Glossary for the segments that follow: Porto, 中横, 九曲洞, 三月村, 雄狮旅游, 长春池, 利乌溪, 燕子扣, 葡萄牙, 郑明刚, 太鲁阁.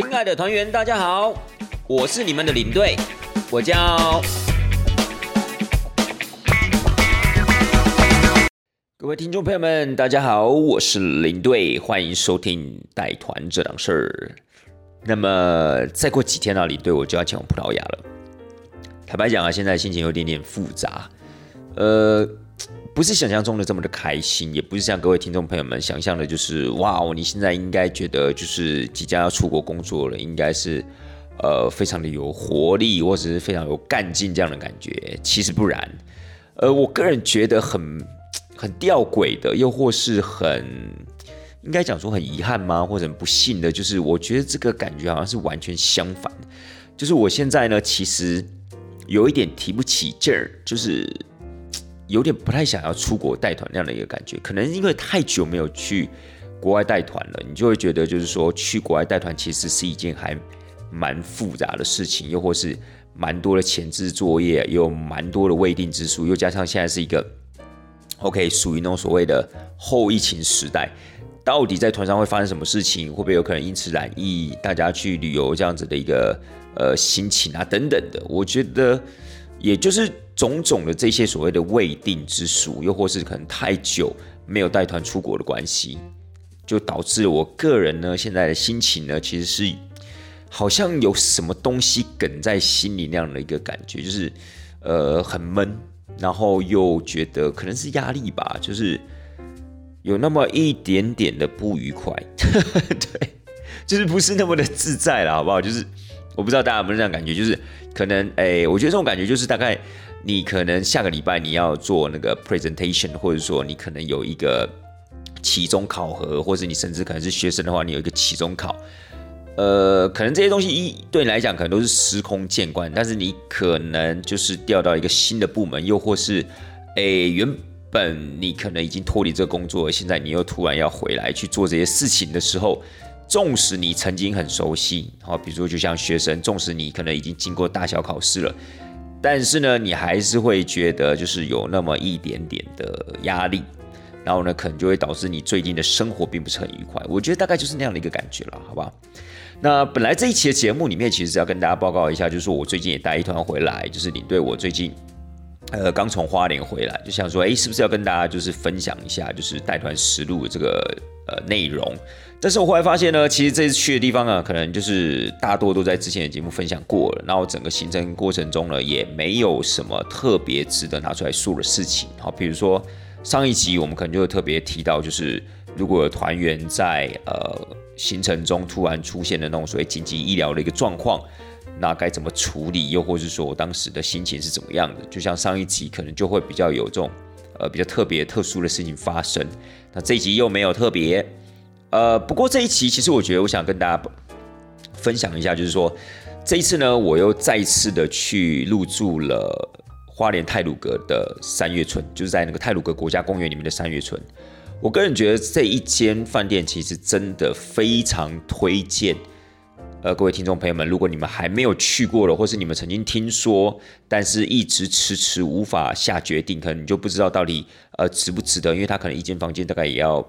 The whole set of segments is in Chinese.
亲爱的团员，大家好，我是你们的领队，我叫。各位听众朋友们，大家好，我是领队，欢迎收听带团这档事儿。那么再过几天啊，领队我就要前往葡萄牙了。坦白讲啊，现在心情有点复杂，不是想象中的这么的开心，也不是像各位听众朋友们想象的，就是哇，你现在应该觉得就是即将要出国工作了，应该是非常的有活力，或者是非常有干劲这样的感觉。其实不然，我个人觉得很吊诡的，又或是很应该讲说很遗憾吗，或者很不幸的，就是我觉得这个感觉好像是完全相反。就是我现在呢，其实有一点提不起劲儿，就是有点不太想要出国带团那样的一个感觉。可能因为太久没有去国外带团了，你就会觉得就是说去国外带团其实是一件还蛮复杂的事情，又或是蛮多的前置作业，也有蛮多的未定之数，又加上现在是一个属于那种所谓的后疫情时代，到底在团上会发生什么事情，会不会有可能因此染疫，大家去旅游这样子的一个心情啊等等的，我觉得也就是种种的这些所谓的未定之数，又或是可能太久没有带团出国的关系，就导致我个人呢现在的心情呢，其实是好像有什么东西梗在心里那样的一个感觉，就是很闷。然后又觉得可能是压力吧，就是有那么一点点的不愉快，对，就是不是那么的自在了，好不好？就是我不知道大家有没有这样感觉，就是可能我觉得这种感觉就是大概你可能下个礼拜你要做那个 presentation， 或者说你可能有一个期中考核，或者你甚至可能是学生的话，你有一个期中考。可能这些东西对你来讲可能都是司空见惯，但是你可能就是调到一个新的部门，又或是原本你可能已经脱离这个工作，现在你又突然要回来去做这些事情的时候，纵使你曾经很熟悉，比如说就像学生，纵使你可能已经经过大小考试了，但是呢，你还是会觉得就是有那么一点点的压力，然后呢，可能就会导致你最近的生活并不是很愉快。我觉得大概就是那样的一个感觉了，好不好？那本来这一期的节目里面，其实是要跟大家报告一下，就是说我最近也带一团回来，就是领队我最近刚从花莲回来，就想说，是不是要跟大家就是分享一下，就是带团实录这个内容？但是我后来发现呢，其实这次去的地方啊，可能就是大多都在之前的节目分享过了，然后整个行程过程中呢，也没有什么特别值得拿出来说的事情。好，比如说上一集我们可能就特别提到，就是如果有团员在行程中突然出现的那种所谓紧急医疗的一个状况，那该怎么处理？又或是说我当时的心情是怎么样的？就像上一集可能就会比较有这种比较特别特殊的事情发生，那这一集又没有特别。不过这一期其实我觉得我想跟大家分享一下，就是说这一次呢，我又再一次的去入住了花莲太鲁阁的三月村，就是在那个太鲁阁国家公园里面的三月村。我个人觉得这一间饭店其实真的非常推荐。各位听众朋友们，如果你们还没有去过了，或是你们曾经听说，但是一直迟迟无法下决定，可能你就不知道到底值不值得，因为它可能一间房间大概也要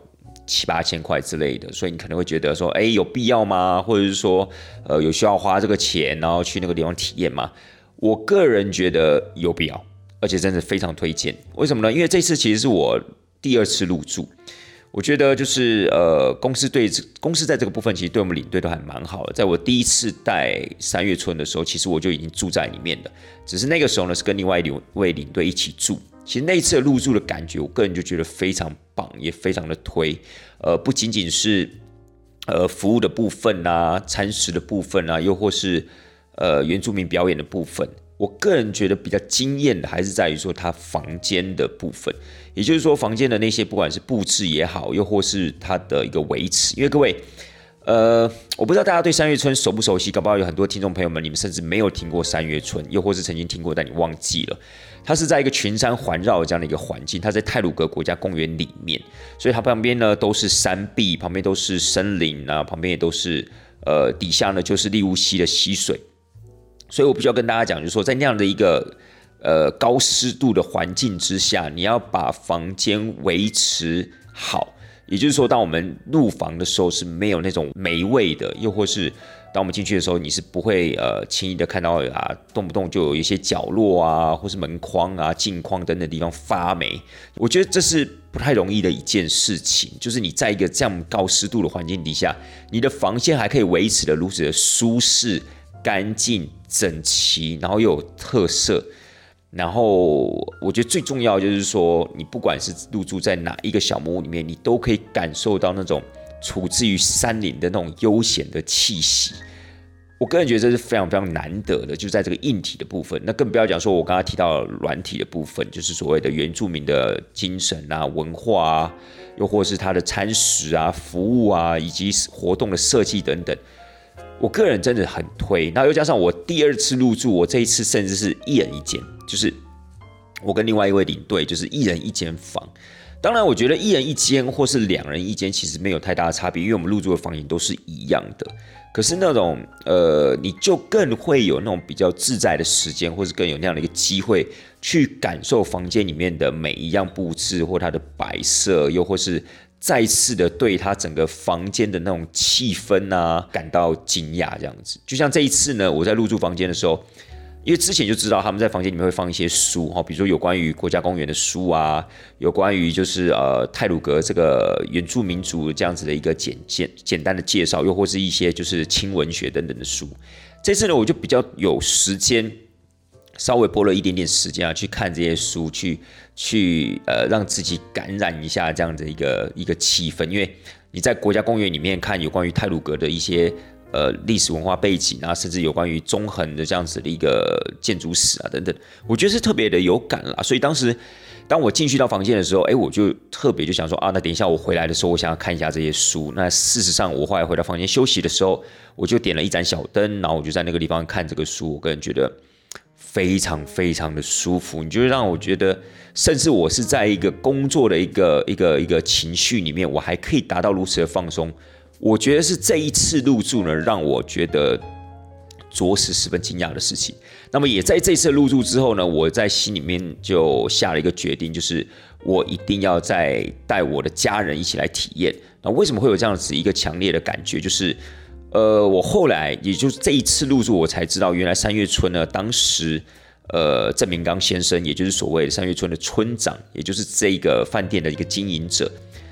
7,000-8,000块之类的，所以你可能会觉得说，有必要吗？或者是说，有需要花这个钱，然后去那个地方体验吗？我个人觉得有必要，而且真的非常推荐。为什么呢？因为这次其实是我第2次入住，我觉得就是公司在这个部分其实对我们领队都还蛮好的。在我第一次带三月村的时候，其实我就已经住在里面了，只是那个时候呢是跟另外一位领队一起住。其实那一次的入住的感觉，我个人就觉得非常棒，也非常的推。不仅仅是服务的部分啊，餐食的部分啊，又或是原住民表演的部分。我个人觉得比较惊艳的还是在于说它房间的部分，也就是说房间的那些不管是布置也好，又或是它的一个维持。因为各位，我不知道大家对三月村熟不熟悉，搞不好有很多听众朋友们，你们甚至没有听过三月村，又或是曾经听过但你忘记了。它是在一个群山环绕的这样的一个环境，它在太鲁阁国家公园里面，所以它旁边呢都是山壁，旁边都是森林啊，旁边也都是底下呢就是利乌溪的溪水。所以我必须要跟大家讲，就是说，在那样的一个高湿度的环境之下，你要把房间维持好，也就是说，当我们入房的时候是没有那种霉味的，又或是当我们进去的时候，你是不会轻易的看到啊，动不动就有一些角落啊，或是门框啊、镜框等等地方发霉。我觉得这是不太容易的一件事情，就是你在一个这样高湿度的环境底下，你的房间还可以维持的如此的舒适、干净、整齐，然后又有特色。然后我觉得最重要就是说，你不管是入住在哪一个小木屋里面，你都可以感受到那种处置于山林的那种悠闲的气息。我个人觉得这是非常非常难得的，就在这个硬体的部分，那更不要讲说我刚才提到软体的部分，就是所谓的原住民的精神啊、文化啊，又或是它的餐食啊、服务啊，以及活动的设计等等。我个人真的很推，那又加上我第二次入住，我这一次甚至是一人一间，就是我跟另外一位领队就是一人一间房。当然我觉得一人一间或是两人一间其实没有太大的差别，因为我们入住的房型都是一样的，可是那种你就更会有那种比较自在的时间，或是更有那样的一个机会去感受房间里面的每一样布置或它的摆设，又或是再次的对它整个房间的那种气氛啊感到惊讶这样子。就像这一次呢，我在入住房间的时候，因为之前就知道他们在房间里面会放一些书，比如说有关于国家公园的书啊，有关于就是太鲁阁这个原住民族这样子的一个 简单的介绍，又或是一些就是轻文学等等的书。这次呢，我就比较有时间，稍微拨了一点点时间啊，去看这些书，去让自己感染一下这样的一个气氛。因为你在国家公园里面看有关于太鲁阁的一些历史文化背景啊，甚至有关于中横的这样子的一个建筑史啊等等，我觉得是特别的有感啦。所以当时当我进去到房间的时候，我就特别就想说啊，那等一下我回来的时候，我想要看一下这些书。那事实上我后来回到房间休息的时候，我就点了一盏小灯，然后我就在那个地方看这个书。我个人觉得非常非常的舒服，你就让我觉得，甚至我是在一个工作的一个情绪里面，我还可以达到如此的放松。我觉得是这一次入住呢，让我觉得着实十分惊讶的事情。那么也在这次入住之后呢，我在心里面就下了一个决定，就是我一定要再带我的家人一起来体验。那为什么会有这样子一个强烈的感觉？就是我后来也就是这一次入住，我才知道原来三月村呢，当时郑明刚先生，也就是所谓的三月村的村长，也就是这个饭店的一个经营者。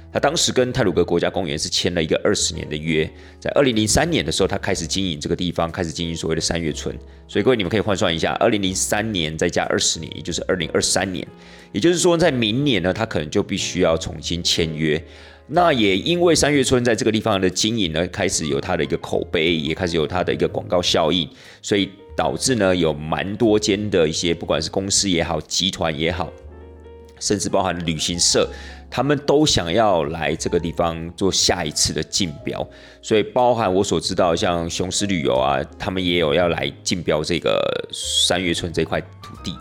他当时跟太鲁阁国家公园是签了一个20年的约，在2003年的时候，他开始经营这个地方，开始经营所谓的三月村。所以各位你们可以换算一下，2003年再加20年，也就是2023年。也就是说，在明年呢，他可能就必须要重新签约。那也因为三月村在这个地方的经营呢，开始有它的一个口碑，也开始有它的一个广告效应，所以导致呢有蛮多间的一些不管是公司也好、集团也好，甚至包含旅行社，他们都想要来这个地方做下一次的竞标。所以包含我所知道像雄狮旅游啊，他们也有要来竞标这个三月村这块土地。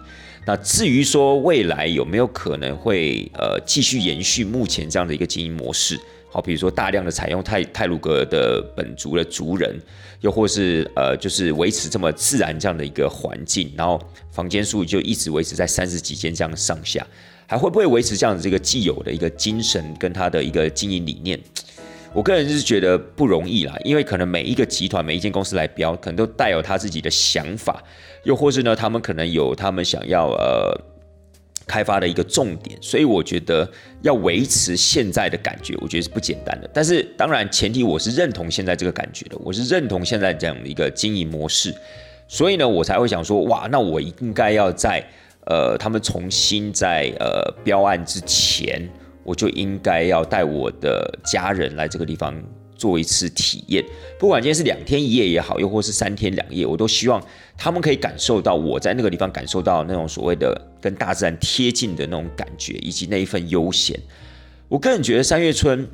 那至于说未来有没有可能会继续延续目前这样的一个经营模式，好，比如说大量的采用太鲁阁的本族的族人，又或是就是维持这么自然这样的一个环境，然后房间数就一直维持在30几间这样上下，还会不会维持这样的一个既有的一个精神跟它的一个经营理念？我个人是觉得不容易啦，因为可能每一个集团、每一间公司来标，可能都带有他自己的想法，又或是呢，他们可能有他们想要开发的一个重点，所以我觉得要维持现在的感觉，我觉得是不简单的。但是当然前提我是认同现在这个感觉的，我是认同现在这样的一个经营模式，所以呢，我才会想说，哇，那我应该要在他们重新在标案之前，我就应该要带我的家人来这个地方做一次体验，不管今天是2天1夜也好，又或是3天2夜，我都希望他们可以感受到我在那个地方感受到那种所谓的跟大自然贴近的那种感觉，以及那一份悠闲。我个人觉得三月村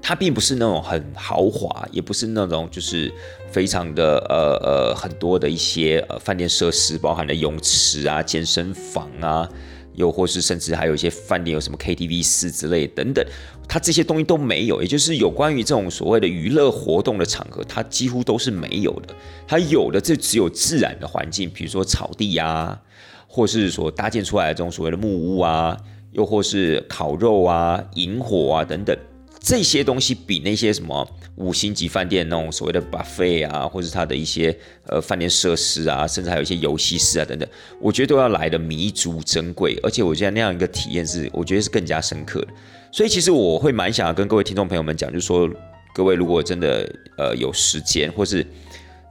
它并不是那种很豪华，也不是那种就是非常的很多的一些饭店设施，包含了泳池啊、健身房啊，又或是甚至还有一些饭店有什么 KTV4 之类等等，它这些东西都没有。也就是有关于这种所谓的娱乐活动的场合，它几乎都是没有的。它有的就只有自然的环境，比如说草地啊，或是所搭建出来的这种所谓的木屋啊，又或是烤肉啊、萤火啊等等，这些东西比那些什么5星级饭店那种所谓的 buffet 啊，或是它的一些饭店设施啊，甚至还有一些游戏室啊等等，我觉得都要来的弥足珍贵。而且我觉得那样一个体验是，我觉得是更加深刻的。所以其实我会蛮想要跟各位听众朋友们讲，就是说各位如果真的有时间，或是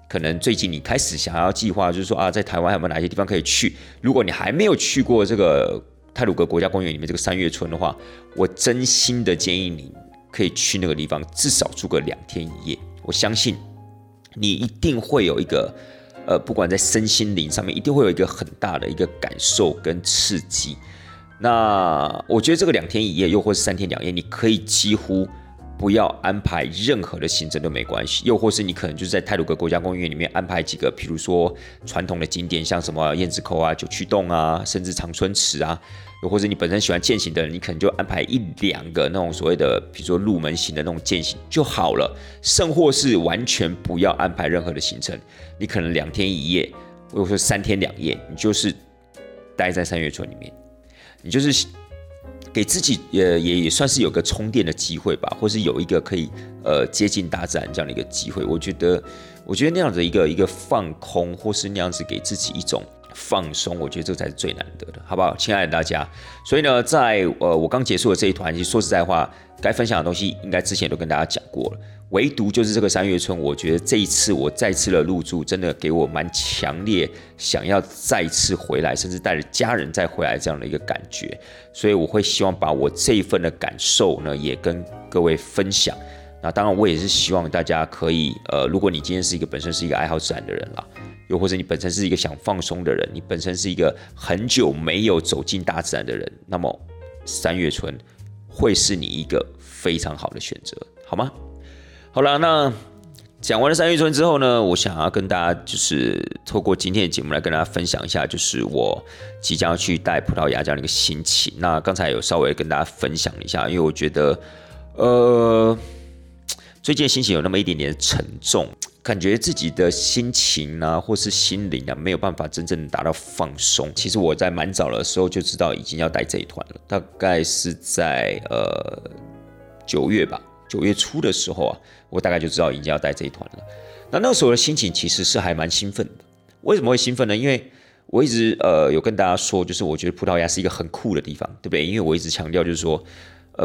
可能最近你开始想要计划，就是说啊，在台湾有没有哪些地方可以去？如果你还没有去过这个太鲁阁国家公园里面这个三月村的话，我真心的建议你可以去那个地方，至少住个2天1夜。我相信你一定会有一个不管在身心灵上面，一定会有一个很大的一个感受跟刺激。那我觉得这个2天1夜，又或是3天2夜，你可以几乎不要安排任何的行程都没关系，又或是你可能就是在太鲁阁国家公园里面安排几个，比如说传统的景点，像什么燕子扣啊、九曲洞啊，甚至长春池啊，又或是你本身喜欢健行的人，你可能就安排1-2个那种所谓的，比如说入门型的那种健行就好了，甚或是完全不要安排任何的行程，你可能2天1夜，或者说3天2夜，你就是待在三月村里面，你就是。给自己也算是有个充电的机会吧，或是有一个可以接近大自然这样的一个机会。我觉得那样的一个放空，或是那样子给自己一种放松，我觉得这才是最难得的，好不好，亲爱的大家？所以呢，在我刚结束的这一团，其实说实在话，该分享的东西应该之前都跟大家讲过了，唯独就是这个三月村，我觉得这一次我再次的入住，真的给我蛮强烈想要再次回来，甚至带着家人再回来这样的一个感觉，所以我会希望把我这一份的感受呢，也跟各位分享。那当然，我也是希望大家可以，如果你今天是一个本身是一个爱好自然的人啦，又或者你本身是一个想放松的人，你本身是一个很久没有走进大自然的人，那么三月村会是你一个非常好的选择，好吗？好了，那讲完了三月村之后呢，我想要跟大家就是透过今天的节目来跟大家分享一下，就是我即将要去带葡萄牙这样的一个心情。那刚才有稍微跟大家分享一下，因为我觉得最近的心情有那么一点点沉重，感觉自己的心情啊，或是心灵啊，没有办法真正达到放松。其实我在蛮早的时候就知道已经要带这一团了，大概是在9月吧。9月初的时候啊，我大概就知道已经要带这一团了。那时候的心情其实是还蛮兴奋的。为什么会兴奋呢？因为我一直有跟大家说，就是我觉得葡萄牙是一个很酷的地方，对不对？因为我一直强调就是说，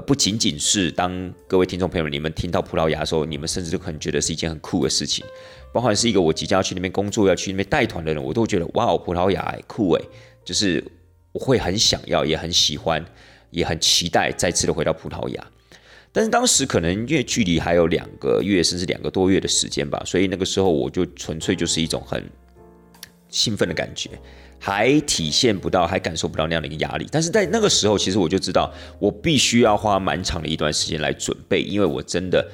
不仅仅是当各位听众朋友们你们听到葡萄牙的时候，你们甚至就可能觉得是一件很酷的事情，包含是一个我即将要去那边工作、要去那边带团的人，我都觉得哇，葡萄牙酷耶，就是我会很想要，也很喜欢，也很期待再次的回到葡萄牙。但是当时可能因为距离还有2个月甚至2个多月的时间吧，所以那个时候我就纯粹就是一种很兴奋的感觉，还体现不到，还感受不到那样的一个压力。但是在那个时候，其实我就知道我必须要花蛮长的一段时间来准备，因为我真的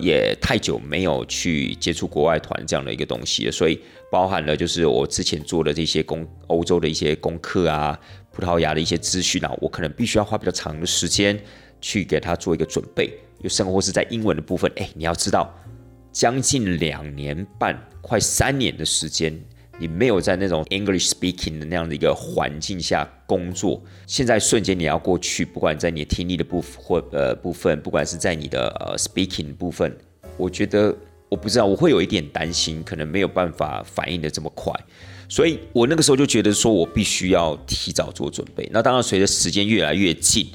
也太久没有去接触国外团这样的一个东西了，所以包含了就是我之前做的这些欧洲的一些功课啊，葡萄牙的一些资讯啊，我可能必须要花比较长的时间去给他做一个准备，又甚或是在英文的部分，你要知道，将近2年半、快3年的时间，你没有在那种 English speaking 的那样的一个环境下工作，现在瞬间你要过去，不管在你的听力的部分，不管是在你的speaking 部分，我觉得我不知道，我会有一点担心，可能没有办法反应的这么快。所以我那个时候就觉得说我必须要提早做准备。那当然，随着时间越来越近，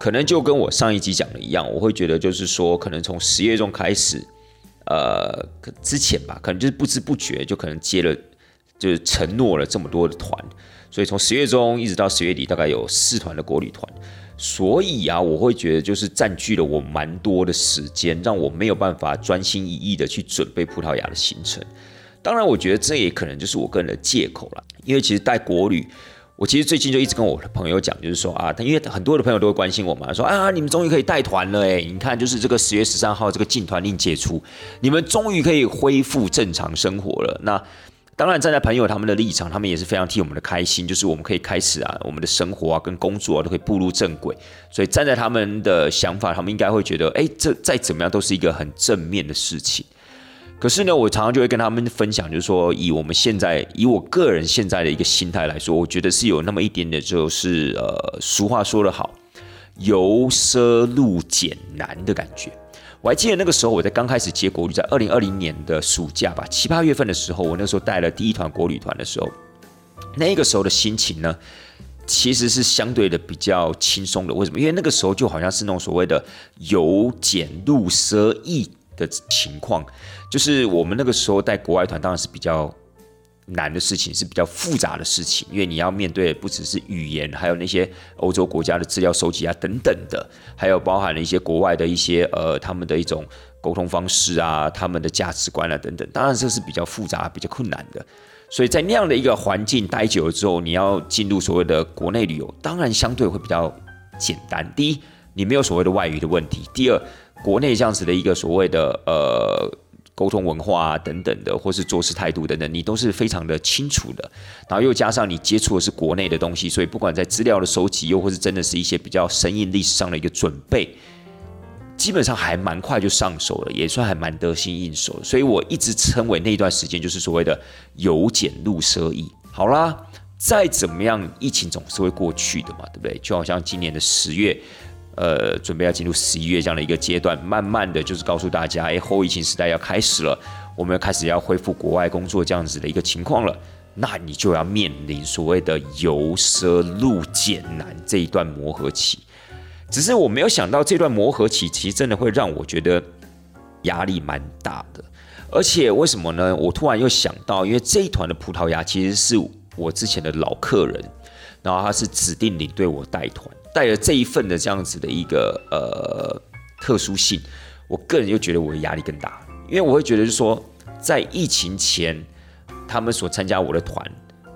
可能就跟我上一集讲的一样，我会觉得就是说，可能从10月中开始，之前吧，可能就是不知不觉就可能接了，就是承诺了这么多的团，所以从10月中一直到10月底，大概有4团的国旅团，所以啊，我会觉得就是占据了我蛮多的时间，让我没有办法专心一意的去准备葡萄牙的行程。当然，我觉得这也可能就是我个人的借口啦，因为其实带国旅。我其实最近就一直跟我的朋友讲，就是说啊，因为很多的朋友都会关心我嘛，说啊，你们终于可以带团了哎，你看就是这个10月13号这个禁团令解除，你们终于可以恢复正常生活了。那当然站在朋友他们的立场，他们也是非常替我们的开心，就是我们可以开始啊，我们的生活啊跟工作啊都可以步入正轨。所以站在他们的想法，他们应该会觉得，这再怎么样都是一个很正面的事情。可是呢，我常常就会跟他们分享，就是说，以我个人现在的一个心态来说，我觉得是有那么一点点，就是俗话说得好，由奢入俭难的感觉。我还记得那个时候我在刚开始接国旅，在2020年的暑假吧，7、8月份的时候，我那时候带了第一团国旅团的时候，那个时候的心情呢，其实是相对的比较轻松的。为什么？因为那个时候就好像是那种所谓的由俭入奢易的情况，就是我们那个时候带国外团当然是比较难的事情，是比较复杂的事情，因为你要面对不只是语言，还有那些欧洲国家的资料收集啊等等的，还有包含了一些国外的一些他们的一种沟通方式啊，他们的价值观啊等等，当然这是比较复杂比较困难的。所以在那样的一个环境待久了之后，你要进入所谓的国内旅游，当然相对会比较简单。第一，你没有所谓的外语的问题；第二，国内这样子的一个所谓的沟通文化啊等等的，或是做事态度等等，你都是非常的清楚的。然后又加上你接触的是国内的东西，所以不管在资料的收集，又或是真的是一些比较深印历史上的一个准备，基本上还蛮快就上手了，也算还蛮得心应手的。所以我一直称为那段时间就是所谓的由俭入奢易。好啦，再怎么样，疫情总是会过去的嘛，对不对？就好像今年的10月。准备要进入11月这样的一个阶段，慢慢的就是告诉大家，后疫情时代要开始了，我们开始要恢复国外工作这样子的一个情况了，那你就要面临所谓的由奢入俭难这一段磨合期。只是我没有想到这段磨合期其实真的会让我觉得压力蛮大的。而且为什么呢？我突然又想到，因为这一团的葡萄牙其实是我之前的老客人，然后他是指定领队我带团，带了这一份的这样子的一个特殊性，我个人又觉得我的压力更大，因为我会觉得就是说，在疫情前，他们所参加我的团，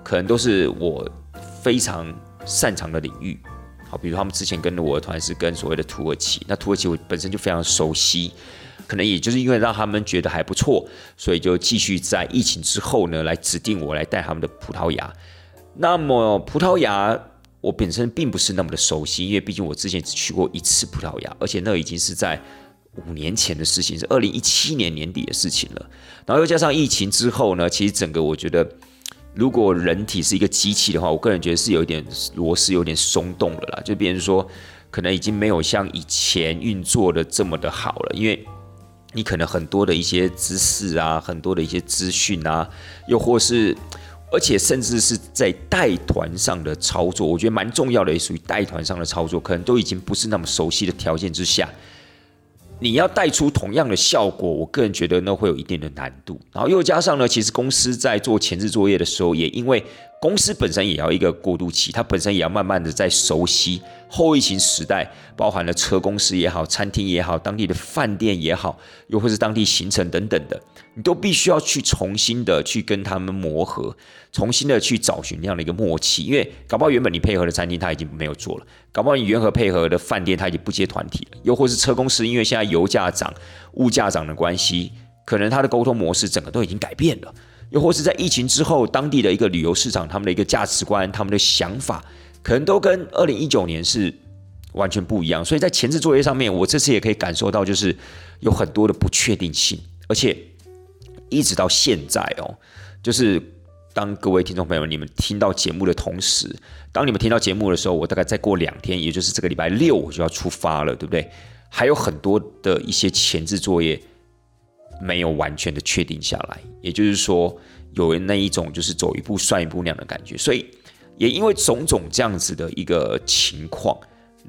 可能都是我非常擅长的领域，好，比如他们之前跟我的团是跟所谓的土耳其，那土耳其我本身就非常熟悉，可能也就是因为让他们觉得还不错，所以就继续在疫情之后呢，来指定我来带他们的葡萄牙。那么葡萄牙，我本身并不是那么的熟悉，因为毕竟我之前只去过1次葡萄牙，而且那已经是在5年前的事情，是2017年年底的事情了。然后又加上疫情之后呢，其实整个我觉得，如果人体是一个机器的话，我个人觉得是有一点螺丝有点松动了啦，就变成说可能已经没有像以前运作的这么的好了，因为你可能很多的一些知识啊，很多的一些资讯啊，又或是。而且甚至是在带团上的操作，我觉得蛮重要的，也属于带团上的操作，可能都已经不是那么熟悉的条件之下，你要带出同样的效果，我个人觉得那会有一定的难度。然后又加上呢，其实公司在做前置作业的时候，也因为公司本身也要一个过渡期，它本身也要慢慢的在熟悉后疫情时代，包含了车公司也好，餐厅也好，当地的饭店也好，又或是当地行程等等的，你都必须要去重新的去跟他们磨合，重新的去找寻那样的一个默契。因为搞不好原本你配合的餐厅他已经没有做了，搞不好你原本配合的饭店他已经不接团体了，又或是车公司，因为现在油价涨、物价涨的关系，可能他的沟通模式整个都已经改变了，又或是在疫情之后，当地的一个旅游市场，他们的一个价值观、他们的想法，可能都跟2019年是完全不一样。所以在前置作业上面，我这次也可以感受到，就是有很多的不确定性，而且一直到现在哦，就是当各位听众朋友你们听到节目的同时，当你们听到节目的时候，我大概再过2天，也就是这个礼拜6我就要出发了，对不对？还有很多的一些前置作业没有完全的确定下来，也就是说有那一种就是走一步算一步那样的感觉。所以也因为种种这样子的一个情况，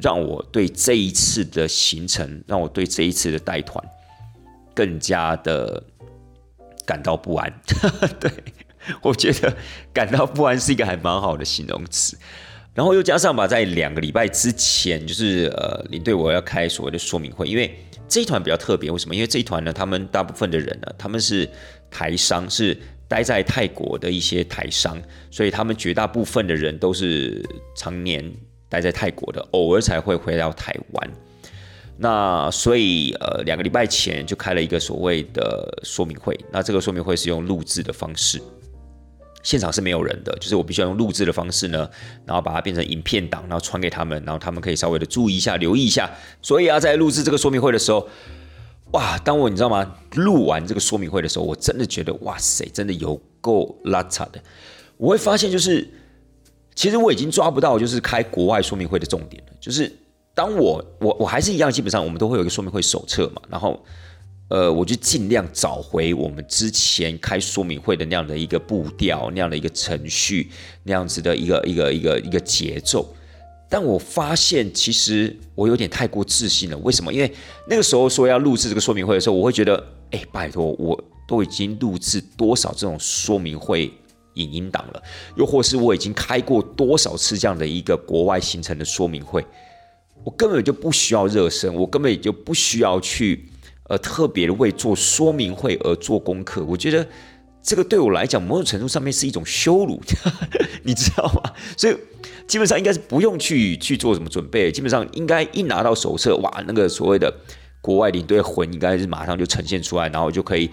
让我对这一次的行程，让我对这一次的带团更加的感到不安对，我觉得感到不安是一个还蛮好的形容词。然后又加上吧，在2个礼拜之前，就是领队我要开所谓的说明会，因为这一团比较特别。为什么？因为这一团呢，他们大部分的人呢，他们是台商，是待在泰国的一些台商，所以他们绝大部分的人都是常年待在泰国的，偶尔才会回到台湾。那所以2个礼拜前就开了一个所谓的说明会，那这个说明会是用录制的方式。现场是没有人的，就是我必须要用录制的方式呢，然后把它变成影片档，然后传给他们，然后他们可以稍微的注意一下、留意一下。所以啊，在录制这个说明会的时候，哇，当我你知道吗？录完这个说明会的时候，我真的觉得哇塞，真的有够邋遢的。我会发现就是，其实我已经抓不到就是开国外说明会的重点了，就是。当我还是一样，基本上我们都会有一个说明会手册嘛，然后我就尽量找回我们之前开说明会的那样的一个步调，那样的一个程序，那样子的一个节奏。但我发现其实我有点太过自信了，为什么？因为那个时候说要录制这个说明会的时候，我会觉得，哎，拜托，我都已经录制多少这种说明会影音档了，又或是我已经开过多少次这样的一个国外行程的说明会，我根本就不需要热身，我根本就不需要去特别为做说明会而做功课。我觉得这个对我来讲，某种程度上面是一种羞辱，你知道吗？所以基本上应该是不用去做什么准备，基本上应该一拿到手册，哇，那个所谓的国外领队的魂应该是马上就呈现出来，然后就可以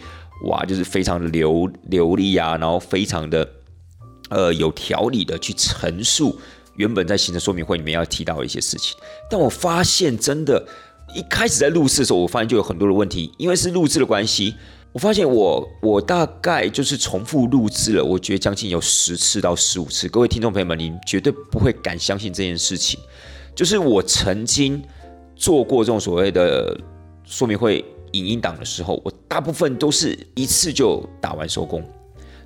哇，就是非常的流利啊，然后非常的有条理的去陈述原本在行程说明会里面要提到的一些事情。但我发现真的，一开始在录制的时候，我发现就有很多的问题，因为是录制的关系。我发现我大概就是重复录制了，我觉得将近有10次到15次。各位听众朋友们，你绝对不会敢相信这件事情，就是我曾经做过这种所谓的说明会影音档的时候，我大部分都是一次就打完收工，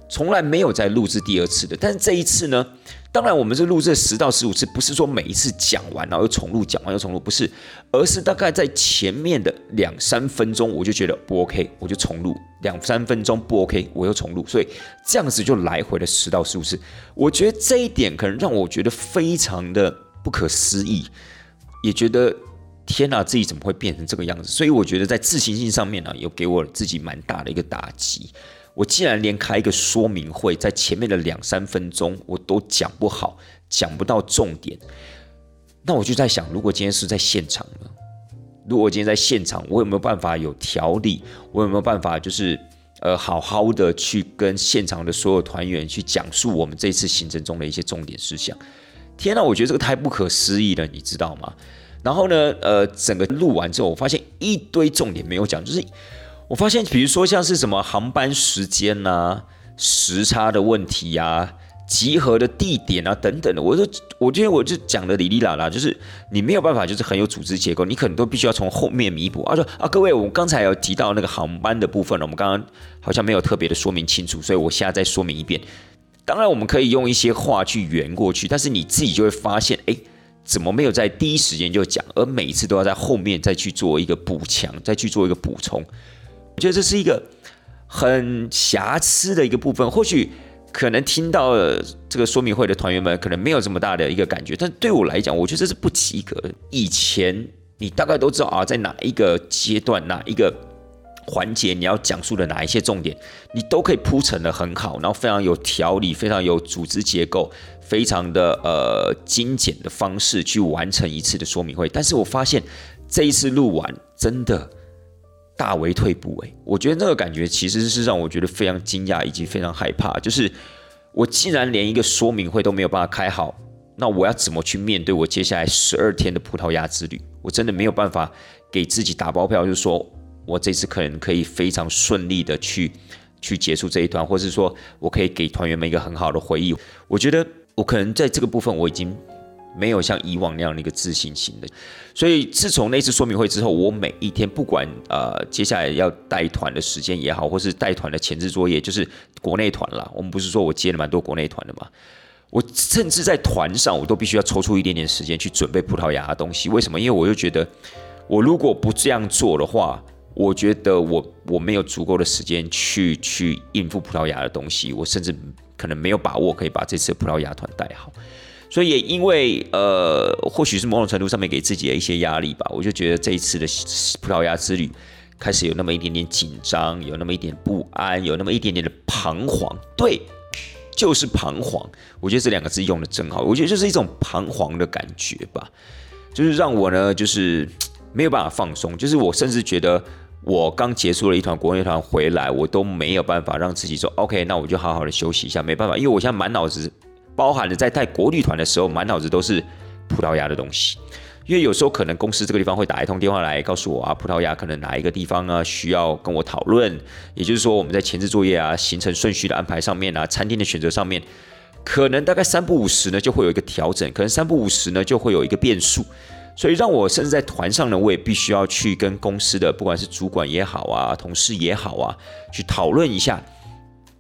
从来没有再录制第二次的。但是这一次呢，当然我们是录制10到15次，不是说每一次讲完然后又重录，讲完又重录，不是，而是大概在前面的2-3分钟我就觉得不 OK， 我就重录，2-3分钟不 OK 我又重录，所以这样子就来回了10到15次。我觉得这一点可能让我觉得非常的不可思议，也觉得天哪，自己怎么会变成这个样子？所以我觉得在自信心上面呢，有给我自己蛮大的一个打击。我竟然连开一个说明会，在前面的2-3分钟我都讲不好，讲不到重点。那我就在想，如果今天是在现场呢？如果我今天在现场，我有没有办法有条理？我有没有办法就是好好的去跟现场的所有团员去讲述我们这次行程中的一些重点事项？天哪，我觉得这个太不可思议了，你知道吗？然后呢，整个录完之后，我发现一堆重点没有讲，就是我发现，比如说像是什么航班时间啊、时差的问题啊、集合的地点啊等等的，我觉得讲的哩哩啦啦，就是你没有办法，就是很有组织结构，你可能都必须要从后面弥补。各位，我们刚才有提到那个航班的部分了，我们刚刚好像没有特别的说明清楚，所以我现在再说明一遍。当然，我们可以用一些话去圆过去，但是你自己就会发现，哎，怎么没有在第一时间就讲，而每一次都要在后面再去做一个补强，再去做一个补充。我觉得这是一个很瑕疵的一个部分，或许可能听到这个说明会的团员们可能没有这么大的一个感觉，但对我来讲，我觉得这是不及格的。以前你大概都知道啊，在哪一个阶段、哪一个环节你要讲述的哪一些重点，你都可以铺陈的很好，然后非常有条理、非常有组织结构、非常的精简的方式去完成一次的说明会。但是我发现这一次录完真的大为退步，我觉得那个感觉其实是让我觉得非常惊讶以及非常害怕，就是我竟然连一个说明会都没有办法开好，那我要怎么去面对我接下来12天的葡萄牙之旅？我真的没有办法给自己打包票，就是说我这次可能可以非常顺利的去结束这一团，或是说我可以给团员们一个很好的回忆。我觉得我可能在这个部分我已经没有像以往那样的一个自信心的，所以自从那次说明会之后，我每一天不管接下来要带团的时间也好，或是带团的前置作业，就是国内团啦，我们不是说我接了蛮多国内团的嘛，我甚至在团上我都必须要抽出一点点时间去准备葡萄牙的东西。为什么？因为我就觉得我如果不这样做的话，我觉得我没有足够的时间去应付葡萄牙的东西，我甚至可能没有把握可以把这次葡萄牙团带好。所以也因为或许是某种程度上面给自己的一些压力吧，我就觉得这一次的葡萄牙之旅开始有那么一点点紧张，有那么一点不安，有那么一点点的彷徨。对，就是彷徨。我觉得这两个字用的真好，我觉得就是一种彷徨的感觉吧，就是让我呢就是没有办法放松，就是我甚至觉得我刚结束了一团国内团回来，我都没有办法让自己说 OK， 那我就好好的休息一下，没办法，因为我现在满脑子包含了在带国旅团的时候，满脑子都是葡萄牙的东西，因为有时候可能公司这个地方会打一通电话来告诉我啊，葡萄牙可能哪一个地方啊需要跟我讨论，也就是说我们在前置作业啊、行程顺序的安排上面啊、餐厅的选择上面，可能大概3不5时呢就会有一个调整，可能3不5时呢就会有一个变数，所以让我甚至在团上呢，我也必须要去跟公司的不管是主管也好啊，同事也好啊，去讨论一下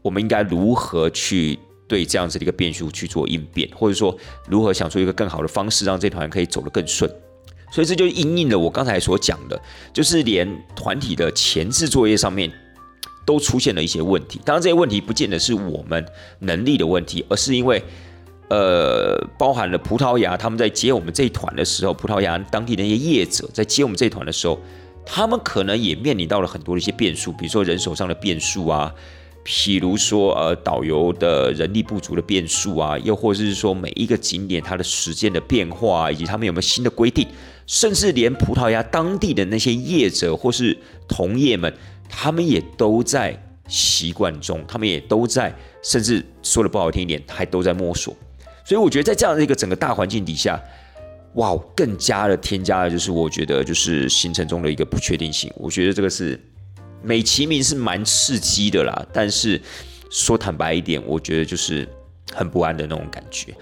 我们应该如何去对这样子的一个变数去做应变，或者说如何想出一个更好的方式让这团可以走得更顺。所以这就因应了我刚才所讲的，就是连团体的前置作业上面都出现了一些问题。当然这些问题不见得是我们能力的问题，而是因为包含了葡萄牙他们在接我们这一团的时候，葡萄牙当地的一些业者在接我们这一团的时候，他们可能也面临到了很多的一些变数，比如说人手上的变数啊，比如说导游的人力不足的变数啊，又或者是说每一个景点它的时间的变化啊，以及他们有没有新的规定，甚至连葡萄牙当地的那些业者或是同业们，他们也都在习惯中，他们也都在，甚至说的不好听一点，还都在摸索。所以我觉得在这样的一个整个大环境底下，哇，更加的添加的就是我觉得就是行程中的一个不确定性。我觉得这个是美其名是蛮刺激的啦，但是说坦白一点，我觉得就是很不安的那种感觉。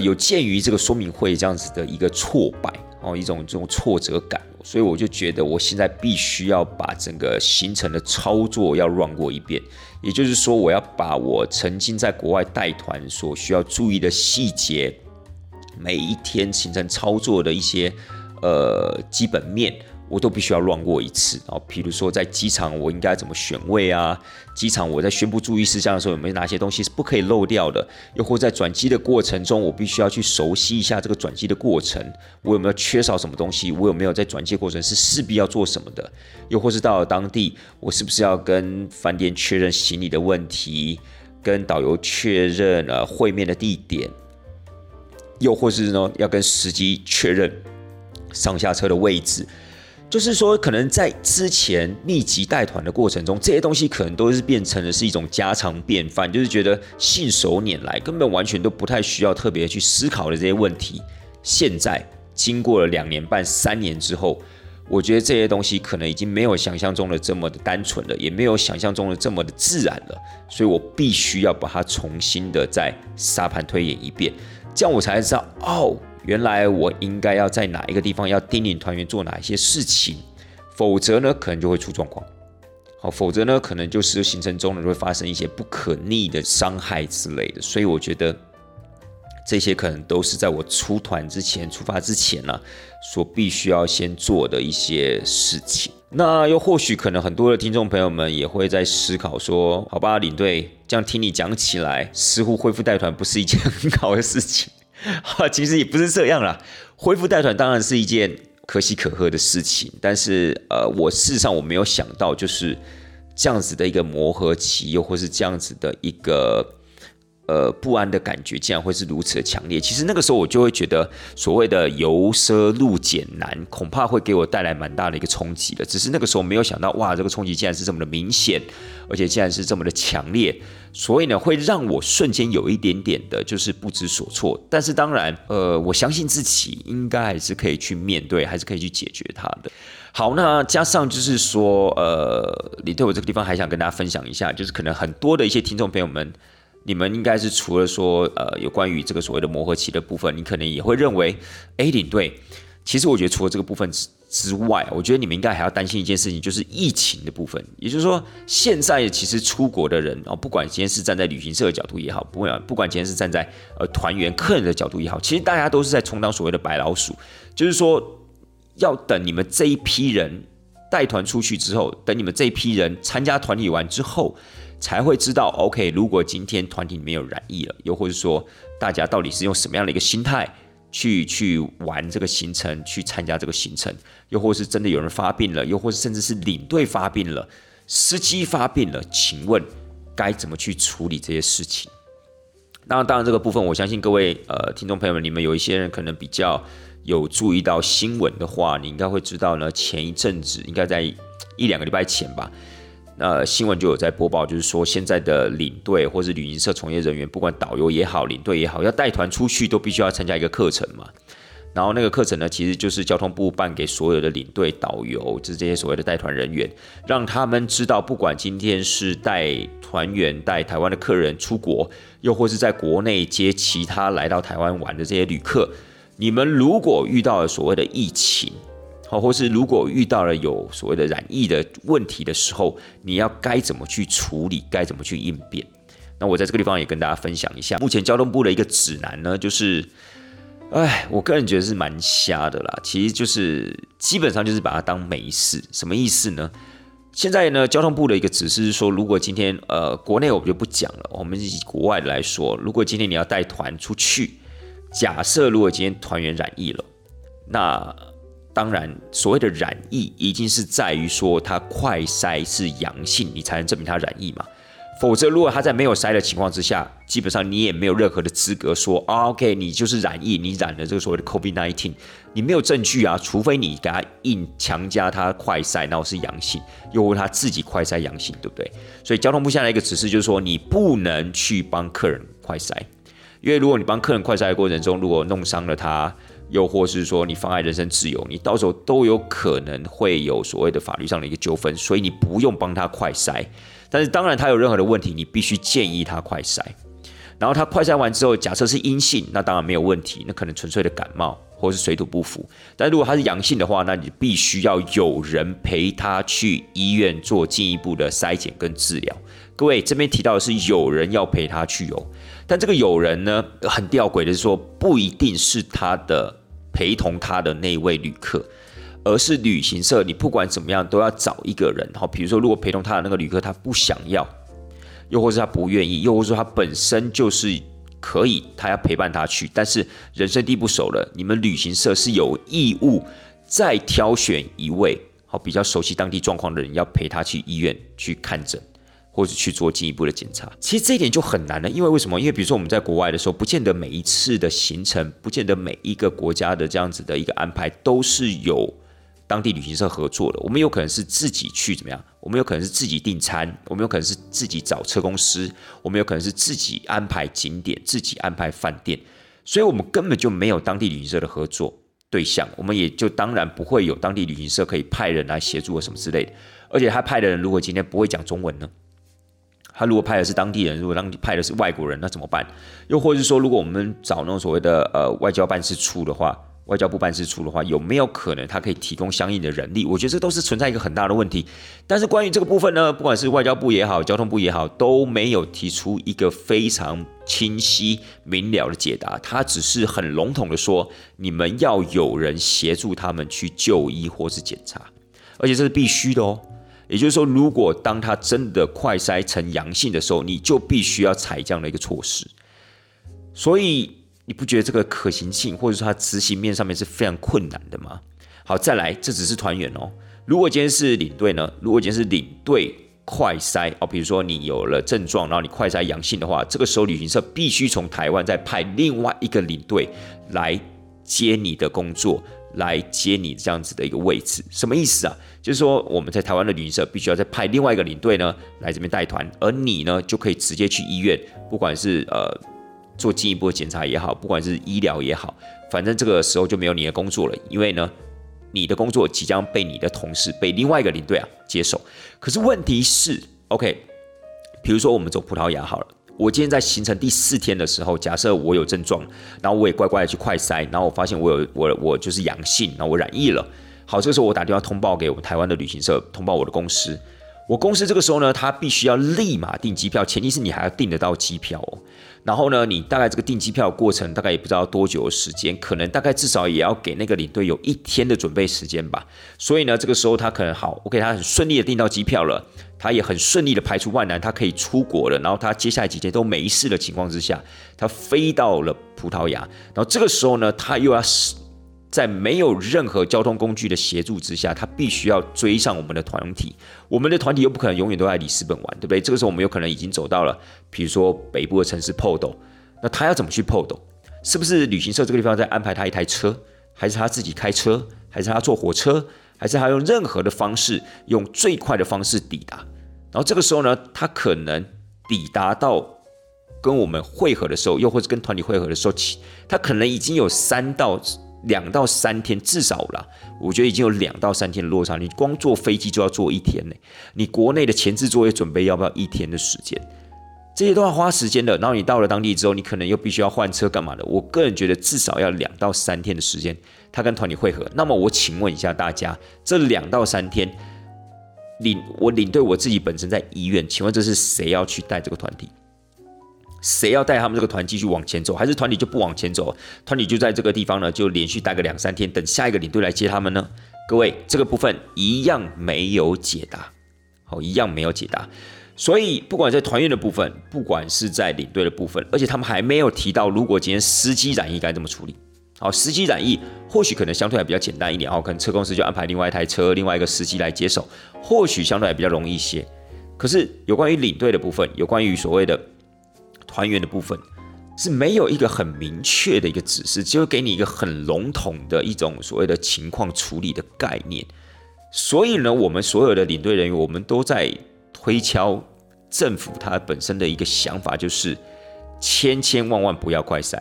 有鉴于这个说明会这样子的一个挫败，哦，一种这种挫折感，所以我就觉得我现在必须要把整个行程的操作要 run 过一遍，也就是说，我要把我曾经在国外带团所需要注意的细节，每一天行程操作的一些基本面，我都必须要run过一次。然后比如说在机场我应该怎么选位啊，机场我在宣布注意事项的时候有没有哪些东西是不可以漏掉的，又或在转机的过程中我必须要去熟悉一下这个转机的过程，我有没有缺少什么东西，我有没有在转机的过程是势必要做什么的，又或是到了当地我是不是要跟饭店确认行李的问题，跟导游确认会面的地点，又或是呢要跟司机确认上下车的位置。就是说可能在之前密集带团的过程中，这些东西可能都是变成的是一种家常便饭，就是觉得信手拈来，根本完全都不太需要特别去思考的这些问题。现在经过了2年半3年之后，我觉得这些东西可能已经没有想象中的这么的单纯了，也没有想象中的这么的自然了，所以我必须要把它重新的再沙盘推演一遍，这样我才知道哦，原来我应该要在哪一个地方要叮咛团员做哪一些事情，否则呢可能就会出状况，否则呢可能就是行程中呢会发生一些不可逆的伤害之类的。所以我觉得这些可能都是在我出发之前呢，所必须要先做的一些事情。那又或许可能很多的听众朋友们也会在思考说，好吧，领队，这样听你讲起来，似乎恢复带团不是一件很好的事情。其实也不是这样啦，恢复带团当然是一件可喜可贺的事情，但是我事实上我没有想到就是这样子的一个磨合期，又或是这样子的一个不安的感觉竟然会是如此的强烈。其实那个时候我就会觉得所谓的由奢入俭难恐怕会给我带来蛮大的一个冲击的，只是那个时候没有想到，哇，这个冲击竟然是这么的明显，而且竟然是这么的强烈，所以呢会让我瞬间有一点点的就是不知所措。但是当然我相信自己应该还是可以去面对，还是可以去解决它的。好，那加上就是说你对我这个地方还想跟大家分享一下，就是可能很多的一些听众朋友们，你们应该是除了说有关于这个所谓的磨合期的部分，你可能也会认为，哎，领队，其实我觉得除了这个部分之外，我觉得你们应该还要担心一件事情，就是疫情的部分。也就是说，现在其实出国的人不管今天是站在旅行社的角度也好，不管今天是站在团员客人的角度也好，其实大家都是在充当所谓的白老鼠，就是说要等你们这一批人带团出去之后，等你们这一批人参加团体完之后，才会知道 OK， 如果今天团体里面有染疫了，又或者说大家到底是用什么样的一个心态去玩这个行程，去参加这个行程，又或是真的有人发病了，又或是甚至是领队发病了，司机发病了，请问该怎么去处理这些事情。那当然这个部分我相信各位听众朋友们，你们有一些人可能比较有注意到新闻的话，你应该会知道呢，前一阵子应该在1-2个礼拜前吧，新闻就有在播报，就是说现在的领队或是旅行社从业人员，不管导游也好，领队也好，要带团出去都必须要参加一个课程嘛。然后那个课程呢，其实就是交通部办给所有的领队、导游，就是这些所谓的带团人员，让他们知道，不管今天是带团员、带台湾的客人出国，又或是在国内接其他来到台湾玩的这些旅客，你们如果遇到了所谓的疫情，或是如果遇到了有所谓的染疫的问题的时候，你要该怎么去处理，该怎么去应变？那我在这个地方也跟大家分享一下，目前交通部的一个指南呢，就是，我个人觉得是蛮瞎的啦。其实就是基本上就是把它当没事，什么意思呢？现在呢，交通部的一个指示是说，如果今天国内我们就不讲了，我们以国外的来说，如果今天你要带团出去，假设如果今天团员染疫了，那当然，所谓的染疫已经是在于说他快筛是阳性，你才能证明他染疫嘛。否则，如果他在没有筛的情况之下，基本上你也没有任何的资格说OK， 你就是染疫，你染了这个所谓的 COVID-19， 你没有证据啊，除非你给他硬强加他快筛，然后是阳性，又或他自己快筛阳性，对不对？所以交通部下来一个指示就是说，你不能去帮客人快筛，因为如果你帮客人快筛的过程中，如果弄伤了他，又或是说你妨碍人身自由，你到时候都有可能会有所谓的法律上的一个纠纷，所以你不用帮他快筛。但是当然他有任何的问题，你必须建议他快筛。然后他快筛完之后，假设是阴性，那当然没有问题，那可能纯粹的感冒或是水土不服。但如果他是阳性的话，那你必须要有人陪他去医院做进一步的筛检跟治疗。各位这边提到的是有人要陪他去哦，但这个有人呢，很吊诡的是说，不一定是他的陪同他的那位旅客，而是旅行社，你不管怎么样都要找一个人。比如说，如果陪同他的那个旅客他不想要，又或是他不愿意，又或是他本身就是可以，他要陪伴他去，但是人生地不熟了，你们旅行社是有义务再挑选一位比较熟悉当地状况的人，要陪他去医院去看诊，或是去做进一步的检查。其实这一点就很难了，因为什么？因为比如说我们在国外的时候，不见得每一次的行程，不见得每一个国家的这样子的一个安排都是有当地旅行社合作的。我们有可能是自己去怎么样？我们有可能是自己订餐，我们有可能是自己找车公司，我们有可能是自己安排景点，自己安排饭店，所以我们根本就没有当地旅行社的合作对象，我们也就当然不会有当地旅行社可以派人来协助什么之类的。而且他派的人如果今天不会讲中文呢？他如果派的是当地人，如果派的是外国人，那怎么办？又或者是说，如果我们找那种所谓的外交部办事处的话，有没有可能他可以提供相应的人力？我觉得这都是存在一个很大的问题。但是关于这个部分呢，不管是外交部也好，交通部也好，都没有提出一个非常清晰明了的解答。他只是很笼统的说，你们要有人协助他们去就医或是检查，而且这是必须的哦。也就是说，如果当他真的快筛成阳性的时候，你就必须要采这样的一个措施。所以你不觉得这个可行性或者说它执行面上面是非常困难的吗？好，再来，这只是团员哦。如果今天是领队呢？如果今天是领队快筛哦，比如说你有了症状，然后你快筛阳性的话，这个时候旅行社必须从台湾再派另外一个领队来接你的工作，来接你这样子的一个位置。什么意思啊？就是说我们在台湾的旅行社必须要再派另外一个领队呢来这边带团，而你呢就可以直接去医院，不管是做进一步的检查也好，不管是医疗也好，反正这个时候就没有你的工作了，因为呢你的工作即将被你的同事被另外一个领队接手。可是问题是 OK， 比如说我们走葡萄牙好了，我今天在行程第4天的时候，假设我有症状，然后我也乖乖的去快筛，然后我发现我就是阳性，然后我染疫了。好，这个时候我打电话通报给我们台湾的旅行社，通报我的公司。我公司这个时候呢，他必须要立马订机票，前提是你还要订得到机票哦。然后呢，你大概这个订机票的过程大概也不知道多久的时间，可能大概至少也要给那个领队有1天的准备时间吧。所以呢，这个时候他可能OK， 他很顺利的订到机票了，他也很顺利的排除万难，他可以出国了。然后他接下来几天都没事的情况之下，他飞到了葡萄牙。然后这个时候呢，他又要在没有任何交通工具的协助之下，他必须要追上我们的团体。我们的团体又不可能永远都在里斯本玩，对不对？这个时候我们有可能已经走到了，比如说北部的城市 Porto， 那他要怎么去 Porto？ 是不是旅行社这个地方在安排他一台车，还是他自己开车，还是他坐火车，还是他用任何的方式，用最快的方式抵达？然后这个时候呢，他可能抵达到跟我们会合的时候，又或者跟团体会合的时候，他可能已经有2到3天，至少啦，我觉得已经有2到3天的落差。你光坐飞机就要坐1天呢，你国内的前置作业准备要不要1天的时间？这些都要花时间的。然后你到了当地之后，你可能又必须要换车干嘛的。我个人觉得至少要2到3天的时间，他跟团体会合。那么我请问一下大家，这2到3天，我领队我自己本身在医院，请问这是谁要去带这个团体？谁要带他们这个团继续往前走，还是团体就不往前走，团体就在这个地方呢，就连续待个2、3天，等下一个领队来接他们呢？各位，这个部分一样没有解答，好，一样没有解答。所以不管在团员的部分，不管是在领队的部分，而且他们还没有提到，如果今天司机染疫该怎么处理。好，司机染疫或许可能相对还比较简单一点，可能车公司就安排另外一台车，另外一个司机来接手，或许相对还比较容易一些。可是有关于领队的部分，有关于所谓的团员的部分，是没有一个很明确的一个指示，只有给你一个很笼统的一种所谓的情况处理的概念。所以呢，我们所有的领队人员，我们都在推敲政府他本身的一个想法，就是千万不要快筛。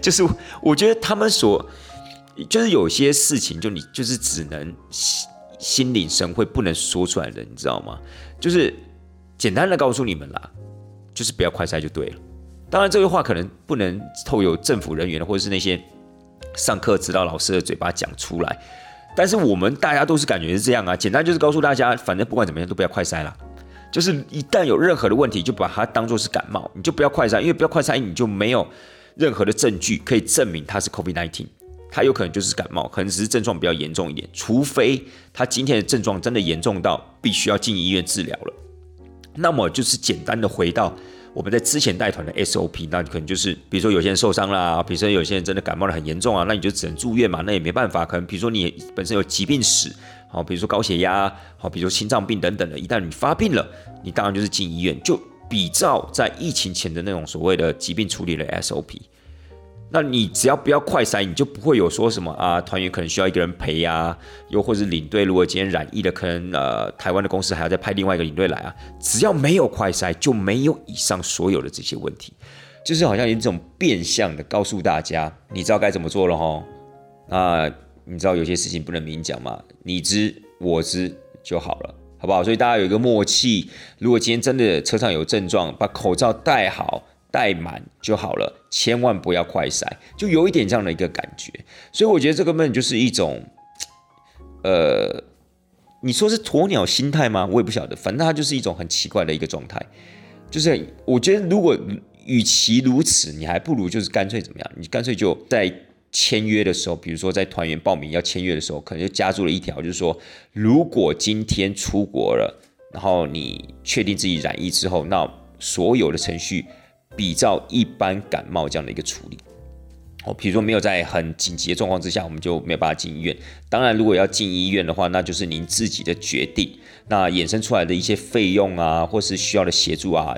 就是我觉得他们就是有些事情，就你就是只能心领神会，不能说出来的，你知道吗？就是简单的告诉你们啦，就是不要快筛就对了。当然这个话可能不能透由政府人员或者是那些上课指导老师的嘴巴讲出来，但是我们大家都是感觉是这样啊，简单就是告诉大家，反正不管怎么样都不要快筛啦，就是一旦有任何的问题就把它当作是感冒，你就不要快筛，因为不要快筛你就没有任何的证据可以证明它是 COVID-19， 它有可能就是感冒，可能只是症状比较严重一点，除非它今天的症状真的严重到必须要进医院治疗了。那么就是简单的回到我们在之前带团的 SOP， 那可能就是比如说有些人受伤啦，比如说有些人真的感冒得很严重啊，那你就只能住院嘛，那也没办法。可能比如说你本身有疾病史，好，比如说高血压，好，比如说心脏病等等的，一旦你发病了，你当然就是进医院，就比照在疫情前的那种所谓的疾病处理的 SOP。那你只要不要快筛，你就不会有说什么啊，团员可能需要一个人陪啊，又或是领队如果今天染疫了，可能台湾的公司还要再派另外一个领队来啊。只要没有快筛，就没有以上所有的这些问题，就是好像有一种变相的告诉大家，你知道该怎么做了齁。那你知道有些事情不能明讲嘛，你知我知就好了，好不好？所以大家有一个默契，如果今天真的车上有症状，把口罩戴好。戴满就好了，千万不要快筛，就有一点这样的一个感觉。所以我觉得这根本就是一种，你说是鸵鸟心态吗？我也不晓得，反正它就是一种很奇怪的一个状态。就是我觉得，如果与其如此，你还不如就是干脆怎么样？你干脆就在签约的时候，比如说在团员报名要签约的时候，可能就加注了一条，就是说，如果今天出国了，然后你确定自己染疫之后，那所有的程序，比照一般感冒这样的一个处理，比如说没有在很紧急的状况之下，我们就没有办法进医院。当然，如果要进医院的话，那就是您自己的决定。那衍生出来的一些费用啊，或是需要的协助啊，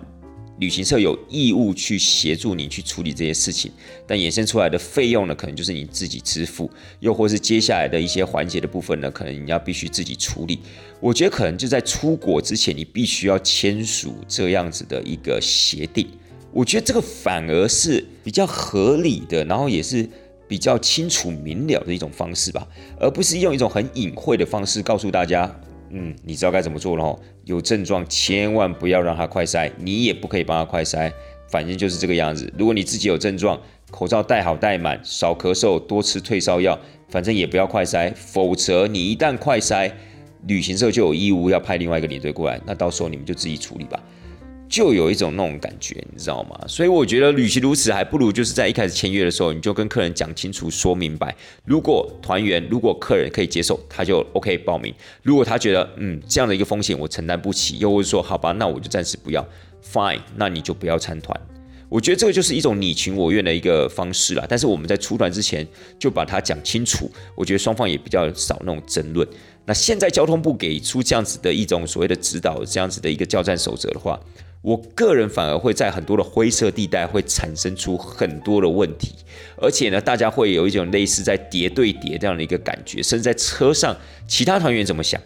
旅行社有义务去协助你去处理这些事情。但衍生出来的费用呢，可能就是你自己支付，又或是接下来的一些环节的部分呢，可能你要必须自己处理。我觉得可能就在出国之前，你必须要签署这样子的一个协定。我觉得这个反而是比较合理的，然后也是比较清楚明了的一种方式吧，而不是用一种很隐晦的方式告诉大家，你知道该怎么做了，有症状千万不要让他快筛，你也不可以帮他快筛，反正就是这个样子。如果你自己有症状，口罩戴好戴满，少咳嗽，多吃退烧药，反正也不要快筛，否则你一旦快筛，旅行社就有义务要派另外一个领队过来，那到时候你们就自己处理吧。就有一种那种感觉，你知道吗？所以我觉得，与其如此，还不如就是在一开始签约的时候，你就跟客人讲清楚、说明白。如果团员、如果客人可以接受，他就 OK 报名；如果他觉得，这样的一个风险我承担不起，又或者说，好吧，那我就暂时不要 ，fine， 那你就不要参团。我觉得这个就是一种你情我愿的一个方式啦。但是我们在出团之前就把它讲清楚，我觉得双方也比较少那种争论。那现在交通部给出这样子的一种所谓的指导，这样子的一个教战守则的话，我个人反而会在很多的灰色地带会产生出很多的问题，而且呢，大家会有一种类似在叠对叠这样的一个感觉，甚至在车上，其他团员怎么想？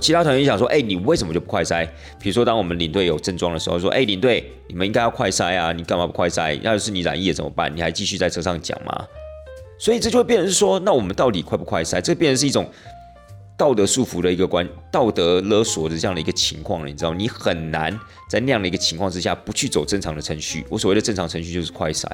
其他团员想说，你为什么就不快筛？比如说，当我们领队有症状的时候，说，领队，你们应该要快筛啊，你干嘛不快筛？要是你染疫了怎么办？你还继续在车上讲吗？所以这就会变成是说，那我们到底快不快筛？这变成是一种道德束缚的一个道德勒索的这样的一个情况了，你知道，你很难在那样的一个情况之下不去走正常的程序。我所谓的正常程序就是快筛，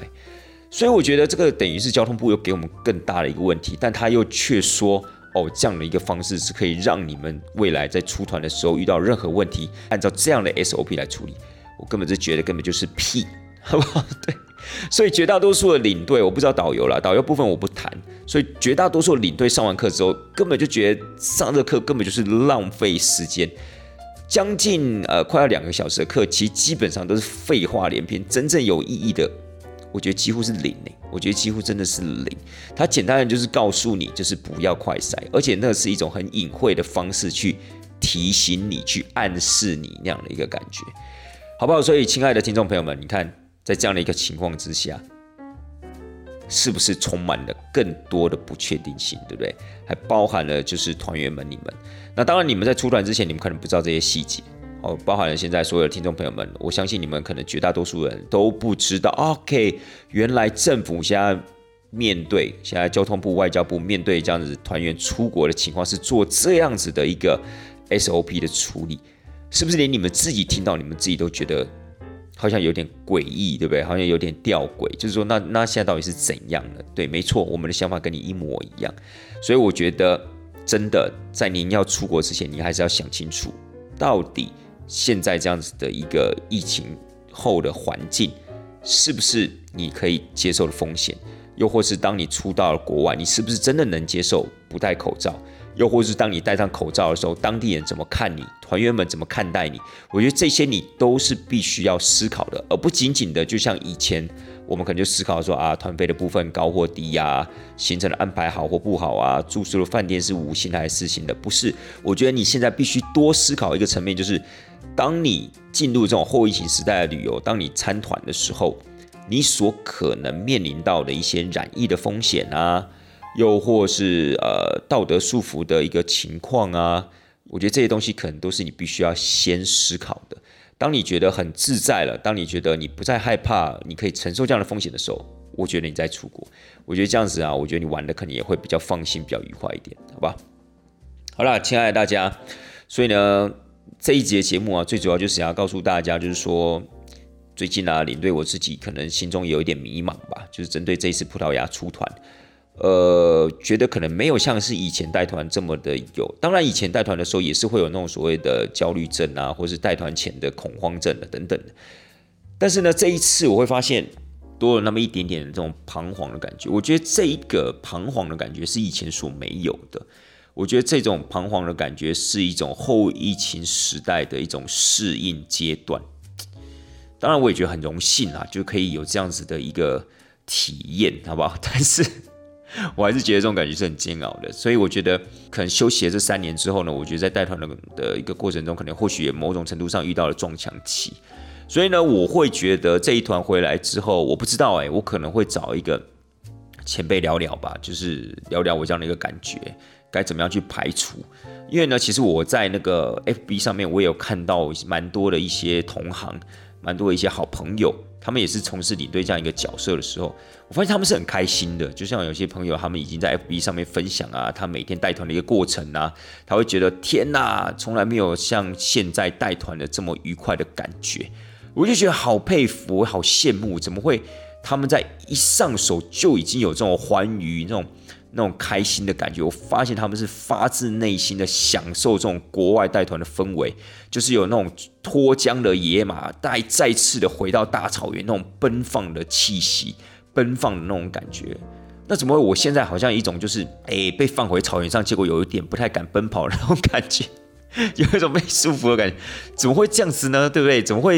所以我觉得这个等于是交通部又给我们更大的一个问题，但他又却说，哦，这样的一个方式是可以让你们未来在出团的时候遇到任何问题，按照这样的 SOP 来处理。我根本是觉得根本就是屁，好不好？对。所以绝大多数的领队，我不知道导游啦，导游部分我不谈。所以绝大多数领队上完课之后，根本就觉得上这课根本就是浪费时间，将近快要2个小时的课，其实基本上都是废话连篇，真正有意义的，我觉得几乎是零欸，我觉得几乎真的是零。它简单的就是告诉你，就是不要快筛，而且那是一种很隐晦的方式去提醒你、去暗示你那样的一个感觉，好不好？所以，亲爱的听众朋友们，你看。在这样的一个情况之下，是不是充满了更多的不确定性，对不对？还包含了就是团员们你们，那当然你们在出团之前，你们可能不知道这些细节，哦，包含了现在所有的听众朋友们，我相信你们可能绝大多数人都不知道。OK， 原来政府现在交通部、外交部面对这样子团员出国的情况，是做这样子的一个 SOP 的处理，是不是连你们自己听到，你们自己都觉得？好像有点诡异，对不对？好像有点吊诡，就是说那现在到底是怎样的？对，没错，我们的想法跟你一模一样。所以我觉得，真的在您要出国之前，你还是要想清楚，到底现在这样子的一个疫情后的环境，是不是你可以接受的风险？又或是当你出到了国外，你是不是真的能接受不戴口罩？又或是当你戴上口罩的时候，当地人怎么看你，团员们怎么看待你？我觉得这些你都是必须要思考的，而不仅仅的就像以前我们可能就思考说啊，团费的部分高或低啊，行程的安排好或不好啊，住宿的饭店是5星还是4星的？不是，我觉得你现在必须多思考一个层面，就是当你进入这种后疫情时代的旅游，当你参团的时候，你所可能面临到的一些染疫的风险啊。又或是道德束缚的一个情况啊，我觉得这些东西可能都是你必须要先思考的。当你觉得很自在了，当你觉得你不再害怕，你可以承受这样的风险的时候，我觉得你再出国，我觉得这样子啊，我觉得你玩的可能也会比较放心，比较愉快一点，好吧？好啦，亲爱的大家，所以呢，这一集的节目啊，最主要就是想要告诉大家，就是说。最近啊，领队我自己可能心中也有一点迷茫吧，就是针对这一次葡萄牙出团，觉得可能没有像是以前带团这么的有。当然，以前带团的时候也是会有那种所谓的焦虑症啊，或是带团前的恐慌症啊等等的。但是呢，这一次我会发现多了那么一点点这种彷徨的感觉。我觉得这一个彷徨的感觉是以前所没有的。我觉得这种彷徨的感觉是一种后疫情时代的一种适应阶段。当然，我也觉得很荣幸啊，就可以有这样子的一个体验，好不好？但是我还是觉得这种感觉是很煎熬的，所以我觉得可能休息了这3年之后呢，我觉得在带团的一个过程中，可能或许也某种程度上遇到了撞墙期，所以呢，我会觉得这一团回来之后，我不知道我可能会找一个前辈聊聊吧，就是聊聊我这样的一个感觉。该怎么样去排除？因为呢，其实我在那个 FB 上面，我也有看到蛮多的一些同行，蛮多的一些好朋友，他们也是从事领队这样一个角色的时候，我发现他们是很开心的。就像有些朋友，他们已经在 FB 上面分享啊，他每天带团的一个过程啊，他会觉得天哪，从来没有像现在带团的这么愉快的感觉。我就觉得好佩服，我好羡慕，怎么会他们在一上手就已经有这种欢愉那种开心的感觉，我发现他们是发自内心的享受这种国外带团的氛围，就是有那种脱缰的野马，再次的回到大草原那种奔放的气息，奔放的那种感觉。那怎么会我现在好像一种就是被放回草原上，结果有一点不太敢奔跑的那种感觉，有一种被束缚的感觉，怎么会这样子呢？对不对？怎么会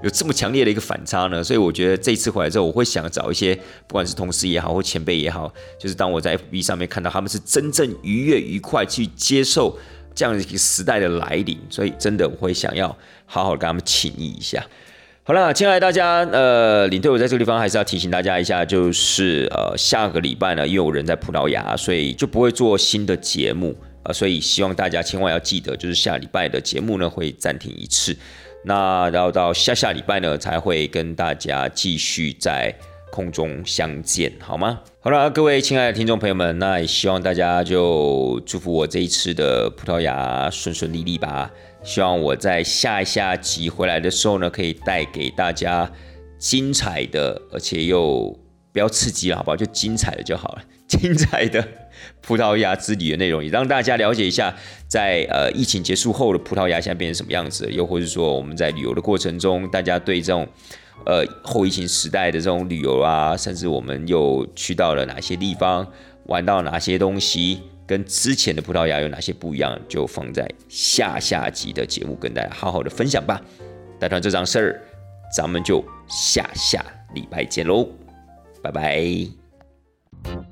有这么强烈的一个反差呢？所以我觉得这一次回来之后，我会想找一些不管是同事也好或前辈也好，就是当我在 FB 上面看到他们是真正愉悦愉快去接受这样一个时代的来临，所以真的我会想要好好跟他们请益一下。好啦，亲爱的大家，领队我在这个地方还是要提醒大家一下，就是下个礼拜呢，因为我人在葡萄牙，所以就不会做新的节目。所以希望大家千万要记得，就是下礼拜的节目呢会暂停一次，那然后到下下礼拜呢才会跟大家继续在空中相见，好吗？好了，各位亲爱的听众朋友们，那也希望大家就祝福我这一次的葡萄牙顺顺利利吧。希望我在下集回来的时候呢，可以带给大家精彩的，而且又不要刺激了，好不好？就精彩的就好了，精彩的葡萄牙之旅的内容，也让大家了解一下在，疫情结束后的葡萄牙现在变成什么样子，又或是说我们在旅游的过程中，大家对这种后疫情时代的这种旅游啊，甚至我们又去到了哪些地方，玩到哪些东西，跟之前的葡萄牙有哪些不一样，就放在下集的节目跟大家好好的分享吧。带团这档事儿，咱们就下礼拜见喽，拜拜。